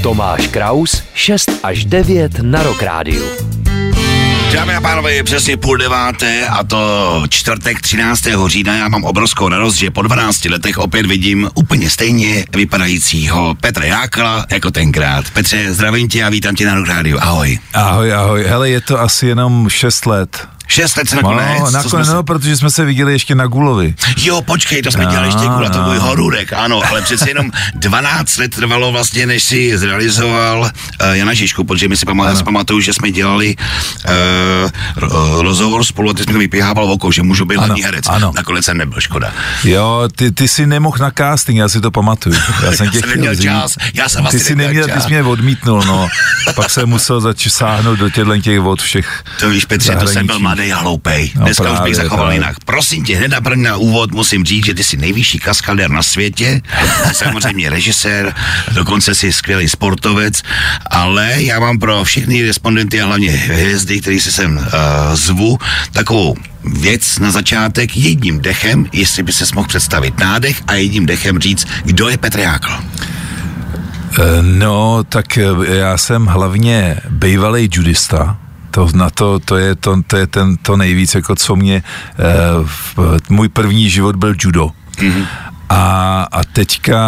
Tomáš Kraus, 6 až 9 na Rock Rádiu. Dámy a pánové, je přesně 8:30 a to čtvrtek 13. října. Já mám obrovskou radost, že po 12 letech opět vidím úplně stejně vypadajícího Petra Jákla jako tenkrát. Petře, zdravím tě a vítám tě na Rock Rádiu. Ahoj. Ahoj, ahoj. Hele, je to asi jenom 6 let. 6 let nakonec. No, nakonec, no, protože jsme se viděli ještě na Ghoolovi. Jo, počkej, to jsme dělali ještě Ghula, to byl Horurek, ano, ale přece jenom 12 let trvalo vlastně, než si zrealizoval Jana Žižku, protože my si pamatuju, že jsme dělali rozhovor spolu a ty jsi mi to vypěhával okou, že můžu být hlavní herec. Ano. Nakonec jsem nebyl, škoda. Jo, ty jsi nemohl na casting, já si to pamatuju. Já jsem tě chtěl říct. Ty jsi neměl, ty jsi mě odmítnul, no. Pak jsem musel sáhnout do těch od všech. To víš, Petře, to jsem byl mladý a hloupej. Dneska právě, už bych zachoval jinak. Prosím tě, hned na úvod musím říct, že ty jsi nejvyšší kaskadér na světě, samozřejmě režisér, dokonce jsi skvělý sportovec, ale já mám pro všechny respondenty a hlavně hvězdy, který si sem zvu, takovou věc na začátek, jedním dechem, jestli by ses mohl představit nádech a jedním dechem říct, kdo je Petr Jákl. No, tak já jsem hlavně bývalý judista. To je to nejvíc, jako co mě, můj první život byl judo. Mm-hmm. A teďka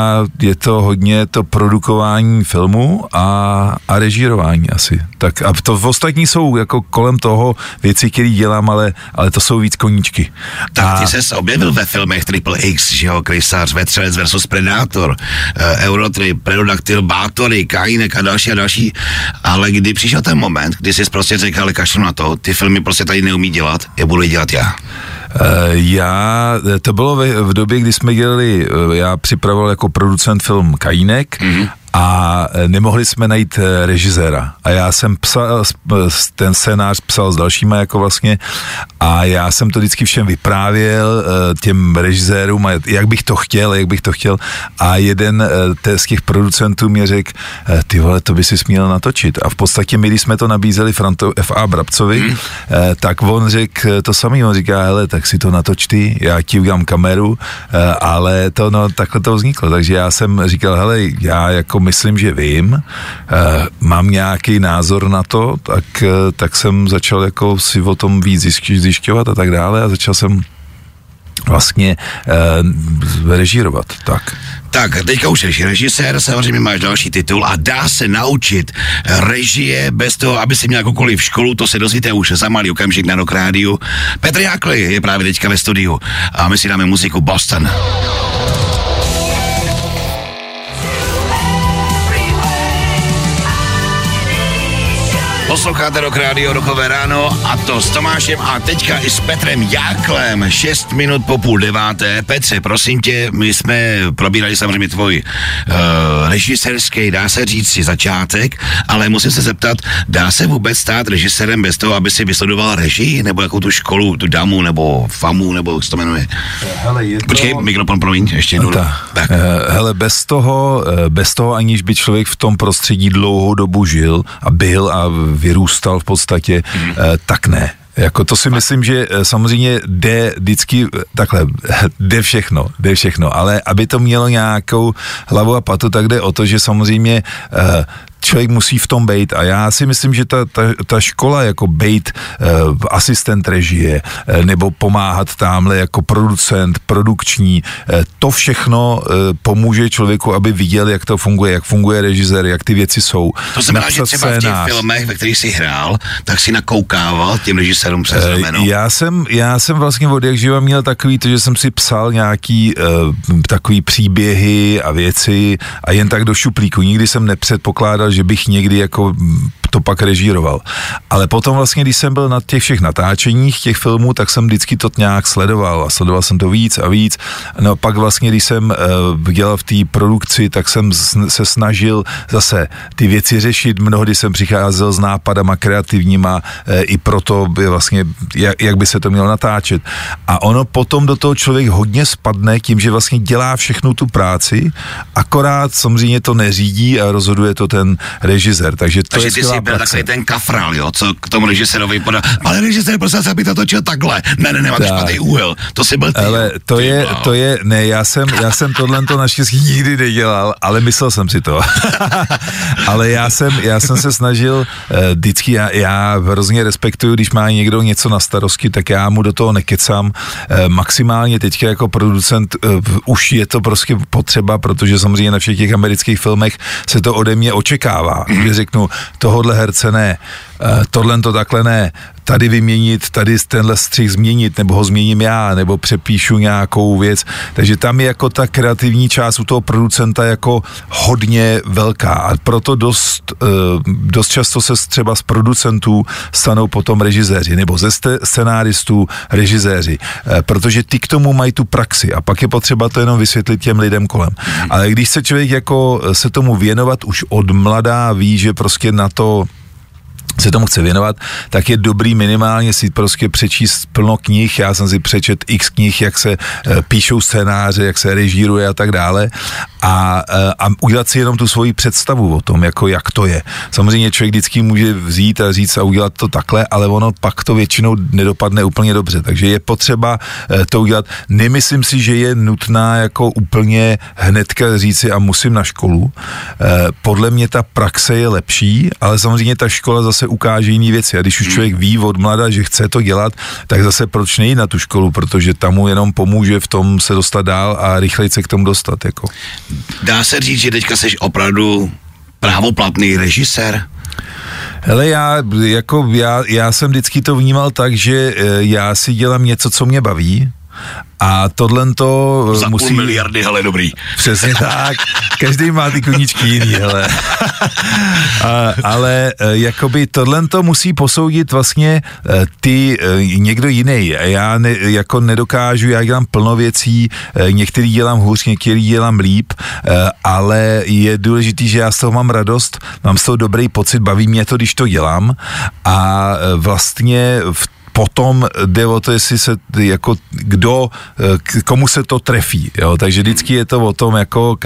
je to hodně to produkování filmu a režírování asi. Tak a to ostatní jsou jako kolem toho věci, které dělám, ale to jsou víc koníčky. Tak ty ses objevil ve filmech Triple X, že jo, krysář, Vetřelec versus Predátor, Eurotrip, Predodactyl, Bátory, Kajínek a další, ale kdy přišel ten moment, kdy jsi prostě řekl, ale kašlu na to, ty filmy prostě tady neumí dělat, je budu dělat já. To bylo v době, kdy jsme dělali, já připravoval jako producent film Kajínek, mm-hmm. A nemohli jsme najít režiséra. A já jsem ten scénář psal s dalšíma jako vlastně a já jsem to vždycky všem vyprávěl těm režisérům, jak bych to chtěl a jeden z těch producentů mi řekl, ty vole, to by si směl natočit. A v podstatě my, když jsme to nabízeli F.A. Brabcovi, tak on řekl to samý, on říká, hele, tak si to natoč ty, já ti udělám kameru, ale to, no, takhle to vzniklo. Takže já jsem říkal, hele, já jako myslím, že vím, mám nějaký názor na to, tak jsem začal jako si o tom víc zjišťovat a tak dále a začal jsem vlastně režírovat, tak. Tak, teďka už jsi režisér, samozřejmě máš další titul a dá se naučit režie bez toho, aby si měl jakoukoliv školu, to se dozvíte už za malý okamžik na Rock Rádiu. Petr Jákl je právě teďka ve studiu a my si dáme muziku Boston. Posloucháte Rock Rádio, Rockové ráno a to s Tomášem a teďka i s Petrem Jáklem, 6 minut po 8:30. Petře, prosím tě, my jsme probírali samozřejmě tvoj režisérský, dá se říct si začátek, ale musím se zeptat, dá se vůbec stát režisérem bez toho, aby si vysledoval režii, nebo jakou tu školu, tu DAMU, nebo FAMU, nebo jak se to jmenuje? Hele, počkej, mikrofon, promiň, ještě jednou. Tak. Hele, bez toho, aniž by člověk v tom prostředí dlouhou dobu žil a byl a vyrůstal v podstatě, tak ne. Jako to si myslím, že samozřejmě jde vždycky takhle, jde všechno, ale aby to mělo nějakou hlavu a patu, tak jde o to, že samozřejmě člověk musí v tom bejt a já si myslím, že ta škola jako bejt asistent režie nebo pomáhat tamhle jako producent, produkční, to všechno pomůže člověku, aby viděl, jak to funguje, jak funguje režisér, jak ty věci jsou. To znamená, že třeba v těch filmech, ve kterých jsi hrál, tak si nakoukával těm režisérům přes rameno. Já jsem vlastně od jak živa měl takový to, že jsem si psal nějaký takový příběhy a věci a jen tak do šuplíku. Nikdy jsem nepředpokládal, že bych někdy jako to pak režíroval. Ale potom vlastně, když jsem byl na těch všech natáčeních těch filmů, tak jsem vždycky to nějak sledoval a sledoval jsem to víc a víc. No pak vlastně, když jsem dělal v té produkci, tak jsem se snažil zase ty věci řešit. Mnohdy jsem přicházel s nápadama kreativníma i proto vlastně, jak by se to mělo natáčet. A ono potom do toho člověk hodně spadne tím, že vlastně dělá všechnu tu práci, akorát samozřejmě to neřídí a rozhoduje to ten režisér. Takže to je byl takový ten kafrál, jo, co k tomu režisérovi podal. Ale režisér, prosím, aby to točil takhle. Ne, mám špatný úhel. To si byl ty. Ale já jsem tohleto naštěstí nikdy nedělal, ale myslel jsem si to. Ale já jsem se snažil vždycky, já hrozně respektuju, když má někdo něco na starosti, tak já mu do toho nekecám. Maximálně teďka jako producent už je to prostě potřeba, protože samozřejmě na všech těch amerických filmech se to ode mě očekává, že řeknu, tohodle herce ne, tohle to takhle ne, tady vyměnit, tady tenhle střih změnit, nebo ho změním já, nebo přepíšu nějakou věc, takže tam je jako ta kreativní část u toho producenta jako hodně velká a proto dost často se třeba z producentů stanou potom režiséři, nebo ze scenáristů režiséři, protože ty k tomu mají tu praxi a pak je potřeba to jenom vysvětlit těm lidem kolem. Ale když se člověk jako se tomu věnovat už od mladá, ví, že prostě na to se tomu chce věnovat, tak je dobrý minimálně si prostě přečíst plno knih. Já jsem si přečet x knih, jak se píšou scénáře, jak se režíruje a tak dále a udělat si jenom tu svoji představu o tom, jako jak to je. Samozřejmě člověk vždycky může vzít a říct a udělat to takhle, ale ono pak to většinou nedopadne úplně dobře, takže je potřeba to udělat. Nemyslím si, že je nutná jako úplně hnedka říci a musím na školu. Podle mě ta praxe je lepší, ale samozřejmě ta škola zase ukáže jiný věci. A když už člověk ví od mlada, že chce to dělat, tak zase proč nejít na tu školu, protože tam mu jenom pomůže v tom se dostat dál a rychleji se k tomu dostat. Jako. Dá se říct, že teďka jsi opravdu právoplatný režisér? Hele, já jsem vždycky to vnímal tak, že já si dělám něco, co mě baví, a tohle to za musí... 1,5 miliardy, hele, dobrý. Přesně tak. Každý má ty koníčky jiný, hele. Ale jakoby tohle to musí posoudit vlastně ty někdo jiný. Já jako nedokážu, já dělám plno věcí, některý dělám hůř, některý dělám líp, ale je důležitý, že já z toho mám radost, mám z toho dobrý pocit, baví mě to, když to dělám a vlastně potom jde o to, jestli se jako komu se to trefí, jo? Takže vždycky je to o tom, jako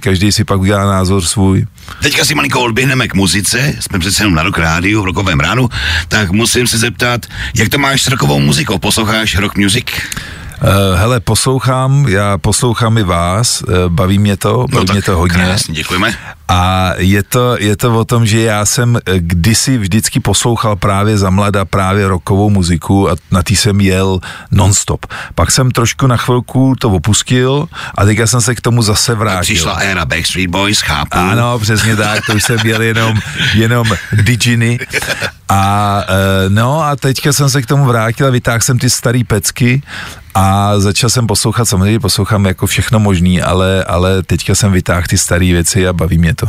každý si pak udělá názor svůj. Teďka si malinko odběhneme k muzice, jsme přece jenom na Rock rádiu, v Rockovém ránu, tak musím se zeptat, jak to máš s rockovou muzikou, posloucháš rock music? Hele, já poslouchám i vás, baví mě to, mě to hodně. Krásně, děkujeme. A je to o tom, že já jsem kdysi vždycky poslouchal právě za mlada právě rockovou muziku a na tý jsem jel non-stop. Pak jsem trošku na chvilku to opustil a teďka jsem se k tomu zase vrátil. Přišla éra Backstreet Boys, chápu. Ano, přesně tak, to už jsem jel jenom diginy. A teďka jsem se k tomu vrátil a vytáhl jsem ty starý pecky a začal jsem poslouchat, samozřejmě poslouchám jako všechno možný, ale teďka jsem vytáhl ty starý věci a baví mě to.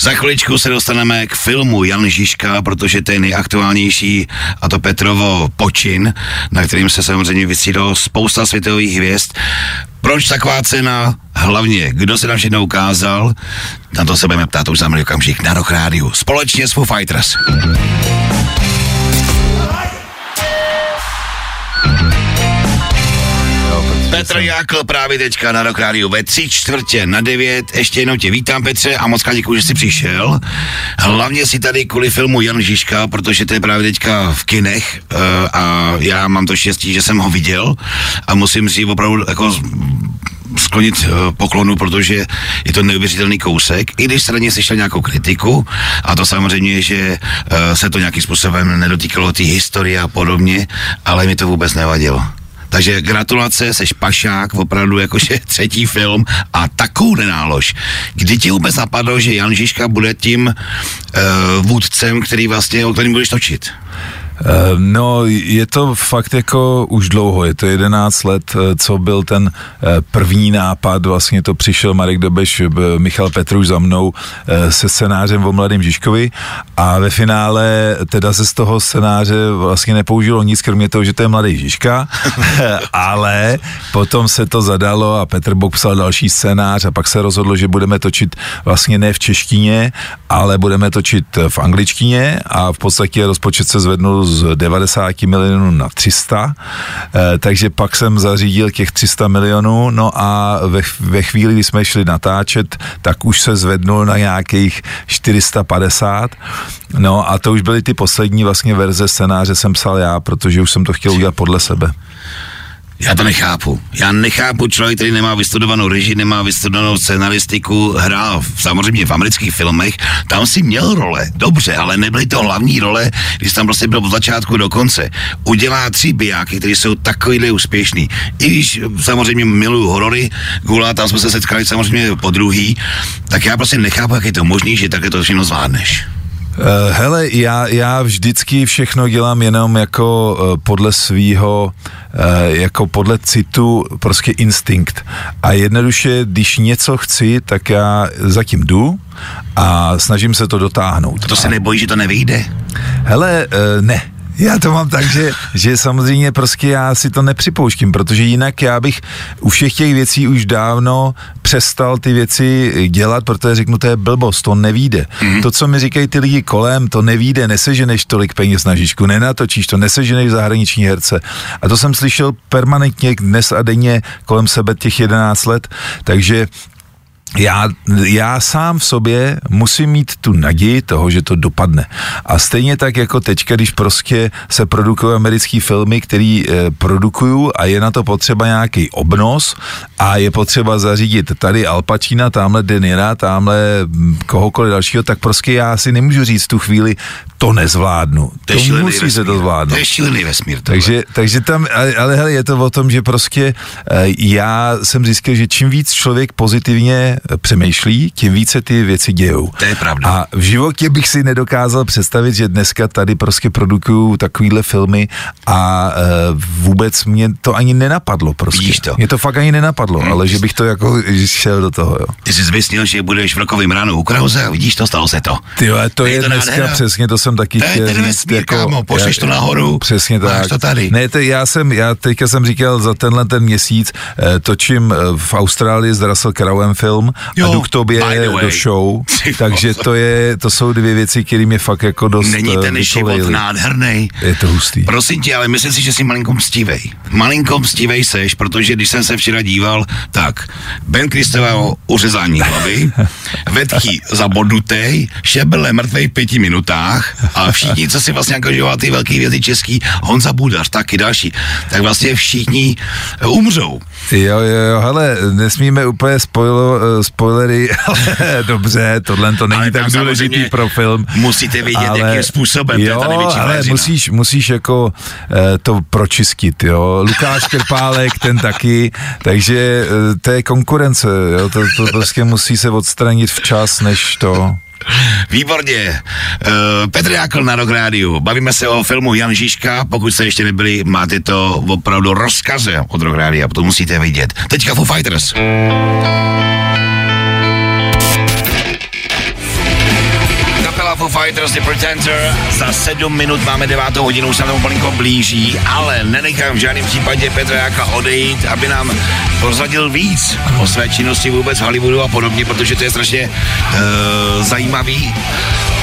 Za chviličku se dostaneme k filmu Jana Žižka, protože to je nejaktuálnější a to Petrovo počin, na kterým se samozřejmě vysílalo spousta světových hvězd. Proč taková cena? Hlavně, kdo se nám všechno ukázal? Na to se budeme ptát už za malý okamžik na Rock rádiu. Společně s Foo Fighters. Petr Jákl právě teďka na Rock rádiu ve 8:45. Ještě jednou tě vítám, Petře, a moc děkuji, že jsi přišel. Hlavně si tady kvůli filmu Jana Žižka, protože to je právě teďka v kinech a já mám to štěstí, že jsem ho viděl a musím si opravdu jako sklonit poklonu, protože je to neuvěřitelný kousek, i když straně slyšel nějakou kritiku a to samozřejmě, že se to nějakým způsobem nedotýkalo té historie a podobně, ale mi to vůbec nevadilo. Takže gratulace, seš pašák, opravdu jakože třetí film a takovou nenálož. Kdy ti vůbec napadlo, že Jan Žižka bude tím vůdcem, o kterým budeš točit? No, je to fakt jako už dlouho, je to 11 let, co byl ten první nápad, vlastně to přišel Marek Dobeš, Michal Petruž za mnou se scénářem o mladém Žižkovi a ve finále teda se z toho scénáře vlastně nepoužilo nic, kromě toho, že to je mladý Žižka, ale potom se to zadalo a Petr Bok psal další scénář a pak se rozhodlo, že budeme točit vlastně ne v češtině, ale budeme točit v angličtině a v podstatě rozpočet se zvednul z 90 milionů na 300, takže pak jsem zařídil těch 300 milionů, no a ve chvíli, kdy jsme šli natáčet, tak už se zvednul na nějakých 450, no a to už byly ty poslední vlastně verze scénáře jsem psal já, protože už jsem to chtěl udělat podle sebe. Já to nechápu. Já nechápu člověk, který nemá vystudovanou režii, nemá vystudovanou scenaristiku, hrál samozřejmě v amerických filmech, tam si měl role, dobře, ale nebyly to hlavní role, když tam prostě byl od začátku do konce. Udělá 3 bijáky, kteří jsou takovýhle úspěšný. I když samozřejmě miluju horory, Ghoula, tam jsme se setkali samozřejmě podruhý, tak já prostě nechápu, jak je to možný, že takhle to všechno zvládneš. Hele, já vždycky všechno dělám jenom jako podle svýho, jako podle citu, prostě instinkt. A jednoduše, když něco chci, tak já zatím jdu a snažím se to dotáhnout. To se nebojí, že to nevyjde? Hele, ne. Já to mám tak, že samozřejmě prostě já si to nepřipouštím, protože jinak já bych u všech těch věcí už dávno přestal ty věci dělat, protože řeknu, to je blbost, to nevíde. To, co mi říkají ty lidi kolem, to nevíde, neseženeš tolik peněz na Žižku, nenatočíš to, neseženeš zahraniční herce. A to jsem slyšel permanentně dnes a denně kolem sebe těch 11 let, takže já sám v sobě musím mít tu naději toho, že to dopadne. A stejně tak jako teďka, když prostě se produkují americké filmy, který produkuju a je na to potřeba nějaký obnos a je potřeba zařídit tady Al Pacina, tamhle De Nira, tamhle kohokoliv dalšího, tak prostě já si nemůžu říct tu chvíli, to nezvládnu. To musí se to zvládnout. To je šílený vesmír. Takže tam, ale hele, je to o tom, že prostě já jsem zjistil, že čím víc člověk pozitivně přemýšlí, tím více ty věci dějou. To je pravda. A v životě bych si nedokázal představit, že dneska tady prostě produkuju takovýhle filmy a vůbec mě to ani nenapadlo prostě. Vidíš to? Mě to fakt ani nenapadlo, ale že bych to jako šel do toho, jo. Ty jsi zmyslil, že budeš v Rockovým ránu u Krause a vidíš to, stalo se to. Tyhle, to je to dneska nádhera. Přesně, to jsem taky chtěl říct, jako, pošleš to nahoru, přesně tak. Máš to tady. Ne, já teďka jsem říkal, za tenhle ten měsíc točím v Austrálii s Russell Crowem film, jo, a jdu k tobě do show, takže to jsou 2 věci, které mě fakt jako dost není ten život nádherný. Je to hustý. Prosím tě, ale myslím si, že jsi malinko mstivej. Malinko mstivej seš, protože když jsem se včera díval, tak Ben Christového uřezání hlavy, Vetchý zabodnutej, Šebele mrtvej v 5 minutách, a všichni, co si vlastně jako živá ty velký věci český, Honza Budař, taky další, tak vlastně všichni umřou. Jo, hele, nesmíme úplně spoilery, ale dobře, tohle to není tak důležitý pro film. Musíte vidět, ale, jakým způsobem, jo, to je tady větší ale musíš jako to pročistit, jo. Lukáš Krpálek, ten taky, takže to je konkurence, jo, to prostě musí se odstranit včas, než to... Výborně. Petr Jákl na Rock Rádiu. Bavíme se o filmu Jan Žižka. Pokud jste ještě nebyli, máte to opravdu rozkaze od Rock Rádia. To musíte vidět. Teďka Foo Fighters. Kapela Foo Fighters, The Pretender. Za 7 minut máme 9. hodinu, už se nám malinko blíží, ale nenechám v žádném případě Petra Jákla odejít, aby nám prozradil víc o své činnosti vůbec v Hollywoodu a podobně, protože to je strašně zajímavý.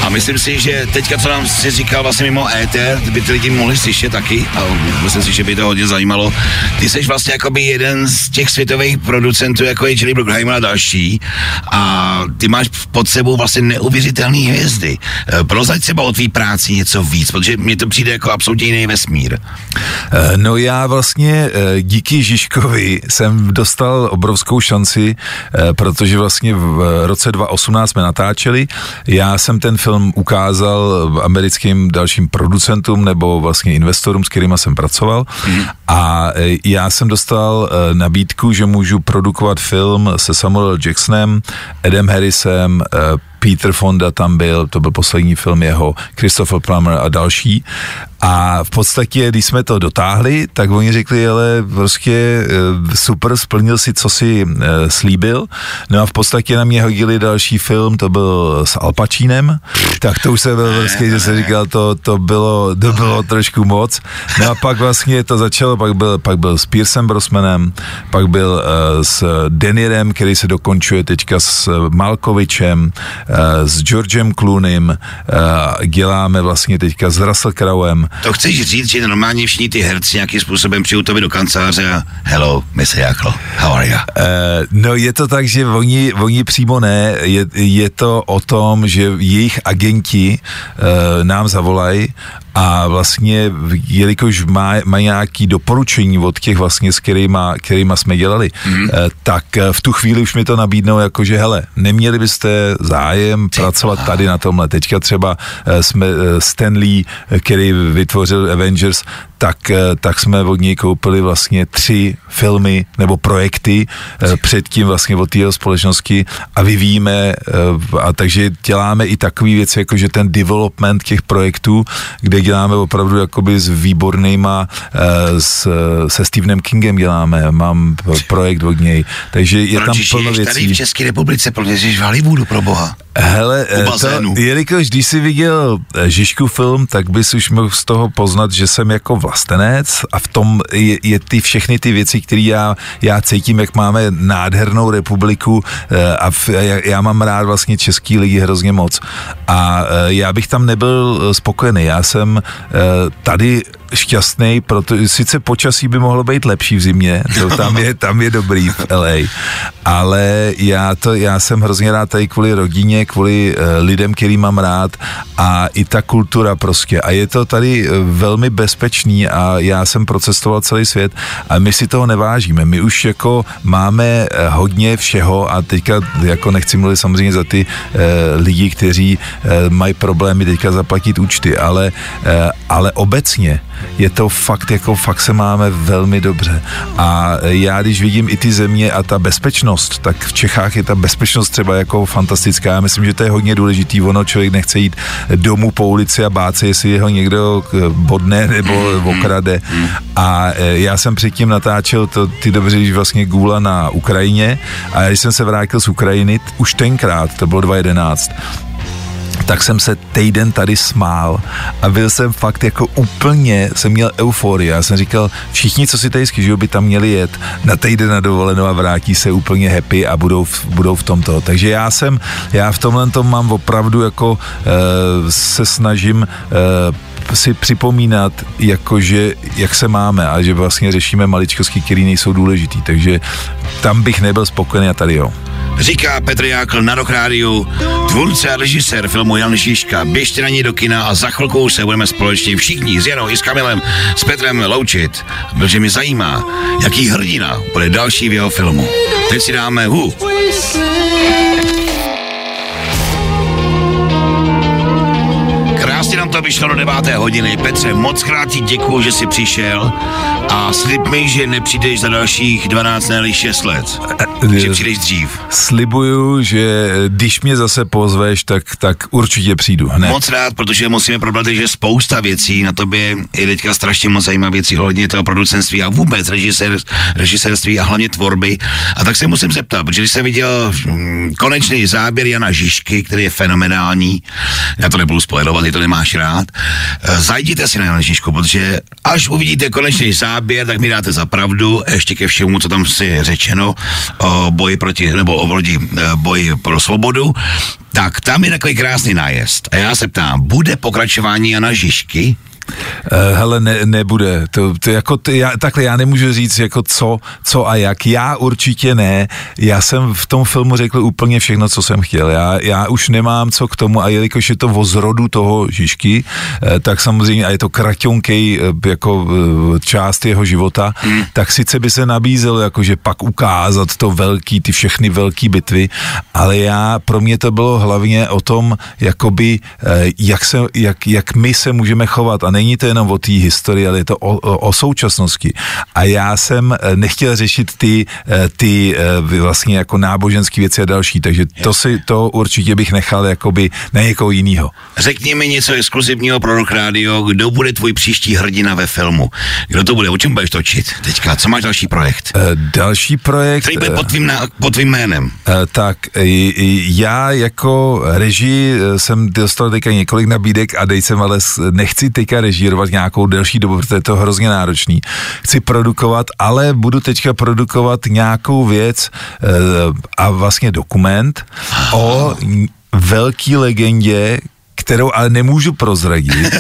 A myslím si, že teďka, co nám si říkal vlastně mimo éter, by ty lidi mohli slyšet taky a myslím si, že by to hodně zajímalo. Ty jsi vlastně jakoby jeden z těch světových producentů, jako je Jelly Bruckheimer a další, a ty máš pod sebou vlastně neuvěřitelné hvězdy. Prozrať třeba o tvý práci něco víc, protože mně to přijde jako absolutně jiný vesmír. No já vlastně díky Žižkovi jsem dostal obrovskou šanci, protože vlastně v roce 2018 jsme natáčeli, já jsem ten film ukázal americkým dalším producentům nebo vlastně investorům, s kterýma jsem pracoval, a já jsem dostal nabídku, že můžu produkovat film se Samuel Jacksonem, Edem Harrisem, Peter Fonda tam byl, to byl poslední film jeho, Christopher Plummer a další. A v podstatě, když jsme to dotáhli, tak oni řekli, ale prostě super, splnil si, co si slíbil. No a v podstatě na mě hodili další film, to byl s Al Pacinem, tak to už jsem byl prostě, že jsem říkal, to bylo trošku moc. No a pak vlastně to začalo, pak byl s Piercem Brosnanem, pak byl s De Nirem, který se dokončuje teďka s Malkovičem, s Georgem Clooneym, děláme vlastně teďka s Russell Crowem, filmem. To chceš říct, že normálně všichni ty herci nějakým způsobem přijou tobě do kanceláře a hello, Mr. Jákl, how are you? No je to tak, že oni přímo ne, je to o tom, že jejich agenti nám zavolají a vlastně, jelikož má nějaký doporučení od těch vlastně, s kterýma jsme dělali, tak v tu chvíli už mi to nabídnou, jakože hele, neměli byste zájem pracovat tady na tomhle. Teďka třeba jsme Stan Lee, který vytvořil Avengers, tak jsme od něj koupili vlastně 3 filmy nebo projekty předtím vlastně od té společnosti a vyvíjíme, a takže děláme i takové věci, jakože ten development těch projektů, kde děláme opravdu jakoby s výbornýma, se Stephenem Kingem děláme, mám projekt od něj, takže je tam plno věcí. Tady v České republice, protože jsi v Hollywoodu, pro boha. Hele, jelikož když jsi viděl Žižku film, tak bys už mohl z toho poznat, že jsem jako vlastenec a v tom je ty všechny ty věci, které já cítím, jak máme nádhernou republiku a já mám rád vlastně český lidi hrozně moc. A já bych tam nebyl spokojený. Já jsem tady šťastný, protože sice počasí by mohlo být lepší v zimě, tam je dobrý v LA, ale já jsem hrozně rád tady kvůli rodině, kvůli lidem, který mám rád a i ta kultura prostě a je to tady velmi bezpečný a já jsem procestoval celý svět a my si toho nevážíme, my už jako máme hodně všeho a teďka jako nechci mluvit samozřejmě za ty lidi, kteří mají problémy teďka zaplatit účty, ale obecně je to fakt se máme velmi dobře a já když vidím i ty země a ta bezpečnost, tak v Čechách je ta bezpečnost třeba jako fantastická, já myslím, že to je hodně důležitý, ono člověk nechce jít domů po ulici a bát se, jestli ho někdo bodne nebo okrade a já jsem předtím natáčel ty dobře, když vlastně Ghula na Ukrajině a když jsem se vrátil z Ukrajiny, už tenkrát, to bylo 2011, tak jsem se týden tady smál a byl jsem fakt jako úplně, jsem měl euforii. Já jsem říkal, všichni, co si tady skyžují, by tam měli jet na týden na dovolenou a vrátí se úplně happy a budou v tomto. Takže já v tomhle tom mám opravdu jako se snažím si připomínat, jakože, jak se máme a že vlastně řešíme maličkosti, které nejsou důležitý. Takže tam bych nebyl spokojený a tady jo. Říká Petr Jákl na Rock Rádiu, tvůrce a režisér filmu Jana Žižka. Běžte na něj do kina a za chvilkou se budeme společně všichni s Janou i s Kamilem, s Petrem loučit, protože mi zajímá, jaký hrdina bude další v jeho filmu. Teď si dáme Who. Krásně nám to vyšlo do 9. hodiny. Petře, moc krát ti děkuju, že jsi přišel a slib mi, že nepřijdeš za dalších 12 nebo 6 let. Že přijdeš dřív. Slibuju, že když mě zase pozveš, tak určitě přijdu. Hned. Moc rád, protože musíme probrat, že spousta věcí na tobě je teďka strašně moc zajímavé věci hodně toho producentství a vůbec režisérství a hlavně tvorby. A tak se musím zeptat, protože když jsem viděl konečný záběr Jana Žižky, který je fenomenální, já to nebudu spoilovat, ty to nemáš rád, zajděte si na Jana Žižku, protože až uvidíte konečný záběr, tak mi dáte za pravdu, ještě ke všemu, co tam si řečeno, boji pro svobodu, tak tam je takový krásný nájezd. A já se ptám, bude pokračování Jana Žižky? Hele, nebude. Takhle já nemůžu říct, jako co a jak. Já určitě ne. Já jsem v tom filmu řekl úplně všechno, co jsem chtěl. Já už nemám co k tomu a jelikož je to o zrodu toho Žižky, tak samozřejmě a je to kraťonkej jako část jeho života, tak sice by se nabízelo, jakože pak ukázat to velký, ty všechny velký bitvy, ale pro mě to bylo hlavně o tom, jakoby, jak my se můžeme chovat a není to jenom o té historii, ale je to o současnosti. A já jsem nechtěl řešit ty vlastně jako náboženské věci a další, takže to určitě bych nechal jakoby na někoho jinýho. Řekni mi něco exkluzivního pro Rock Radio, kdo bude tvůj příští hrdina ve filmu? Kdo to bude? O čem budeš točit teďka? Co máš další projekt? Další projekt? Který bude pod tvým jménem. Tak já jako režii jsem dostal teďka několik nabídek a nechci teďka režírovat nějakou delší dobu, protože je to hrozně náročný. Chci produkovat, ale budu teďka produkovat nějakou věc a vlastně dokument o velký legendě, kterou ale nemůžu prozradit,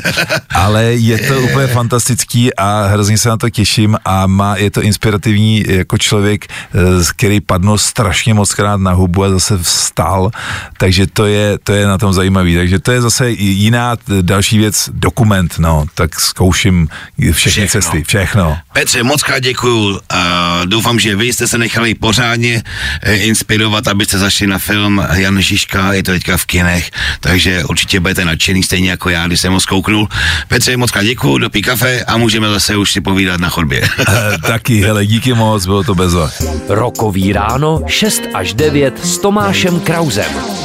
ale je to úplně fantastický a hrozně se na to těším a je to inspirativní jako člověk, který padnul strašně moc krát na hubu a zase vstal, takže to je na tom zajímavý, takže to je zase jiná další věc, dokument, no, tak zkouším všechny cesty, všechno. Petře, moc krát děkuju a doufám, že vy jste se nechali pořádně inspirovat, abyste zašli na film Jana Žižka, je to teďka v kinech, takže určitě budete nadšený, stejně jako já, když jsem ho zkouknul. Petře, moc krát děkuju, dopij kafe a můžeme zase už si povídat na chodbě. Taky, hele, díky moc, bylo to bezva. Rockový ráno 6 až 9 s Tomášem Krausem.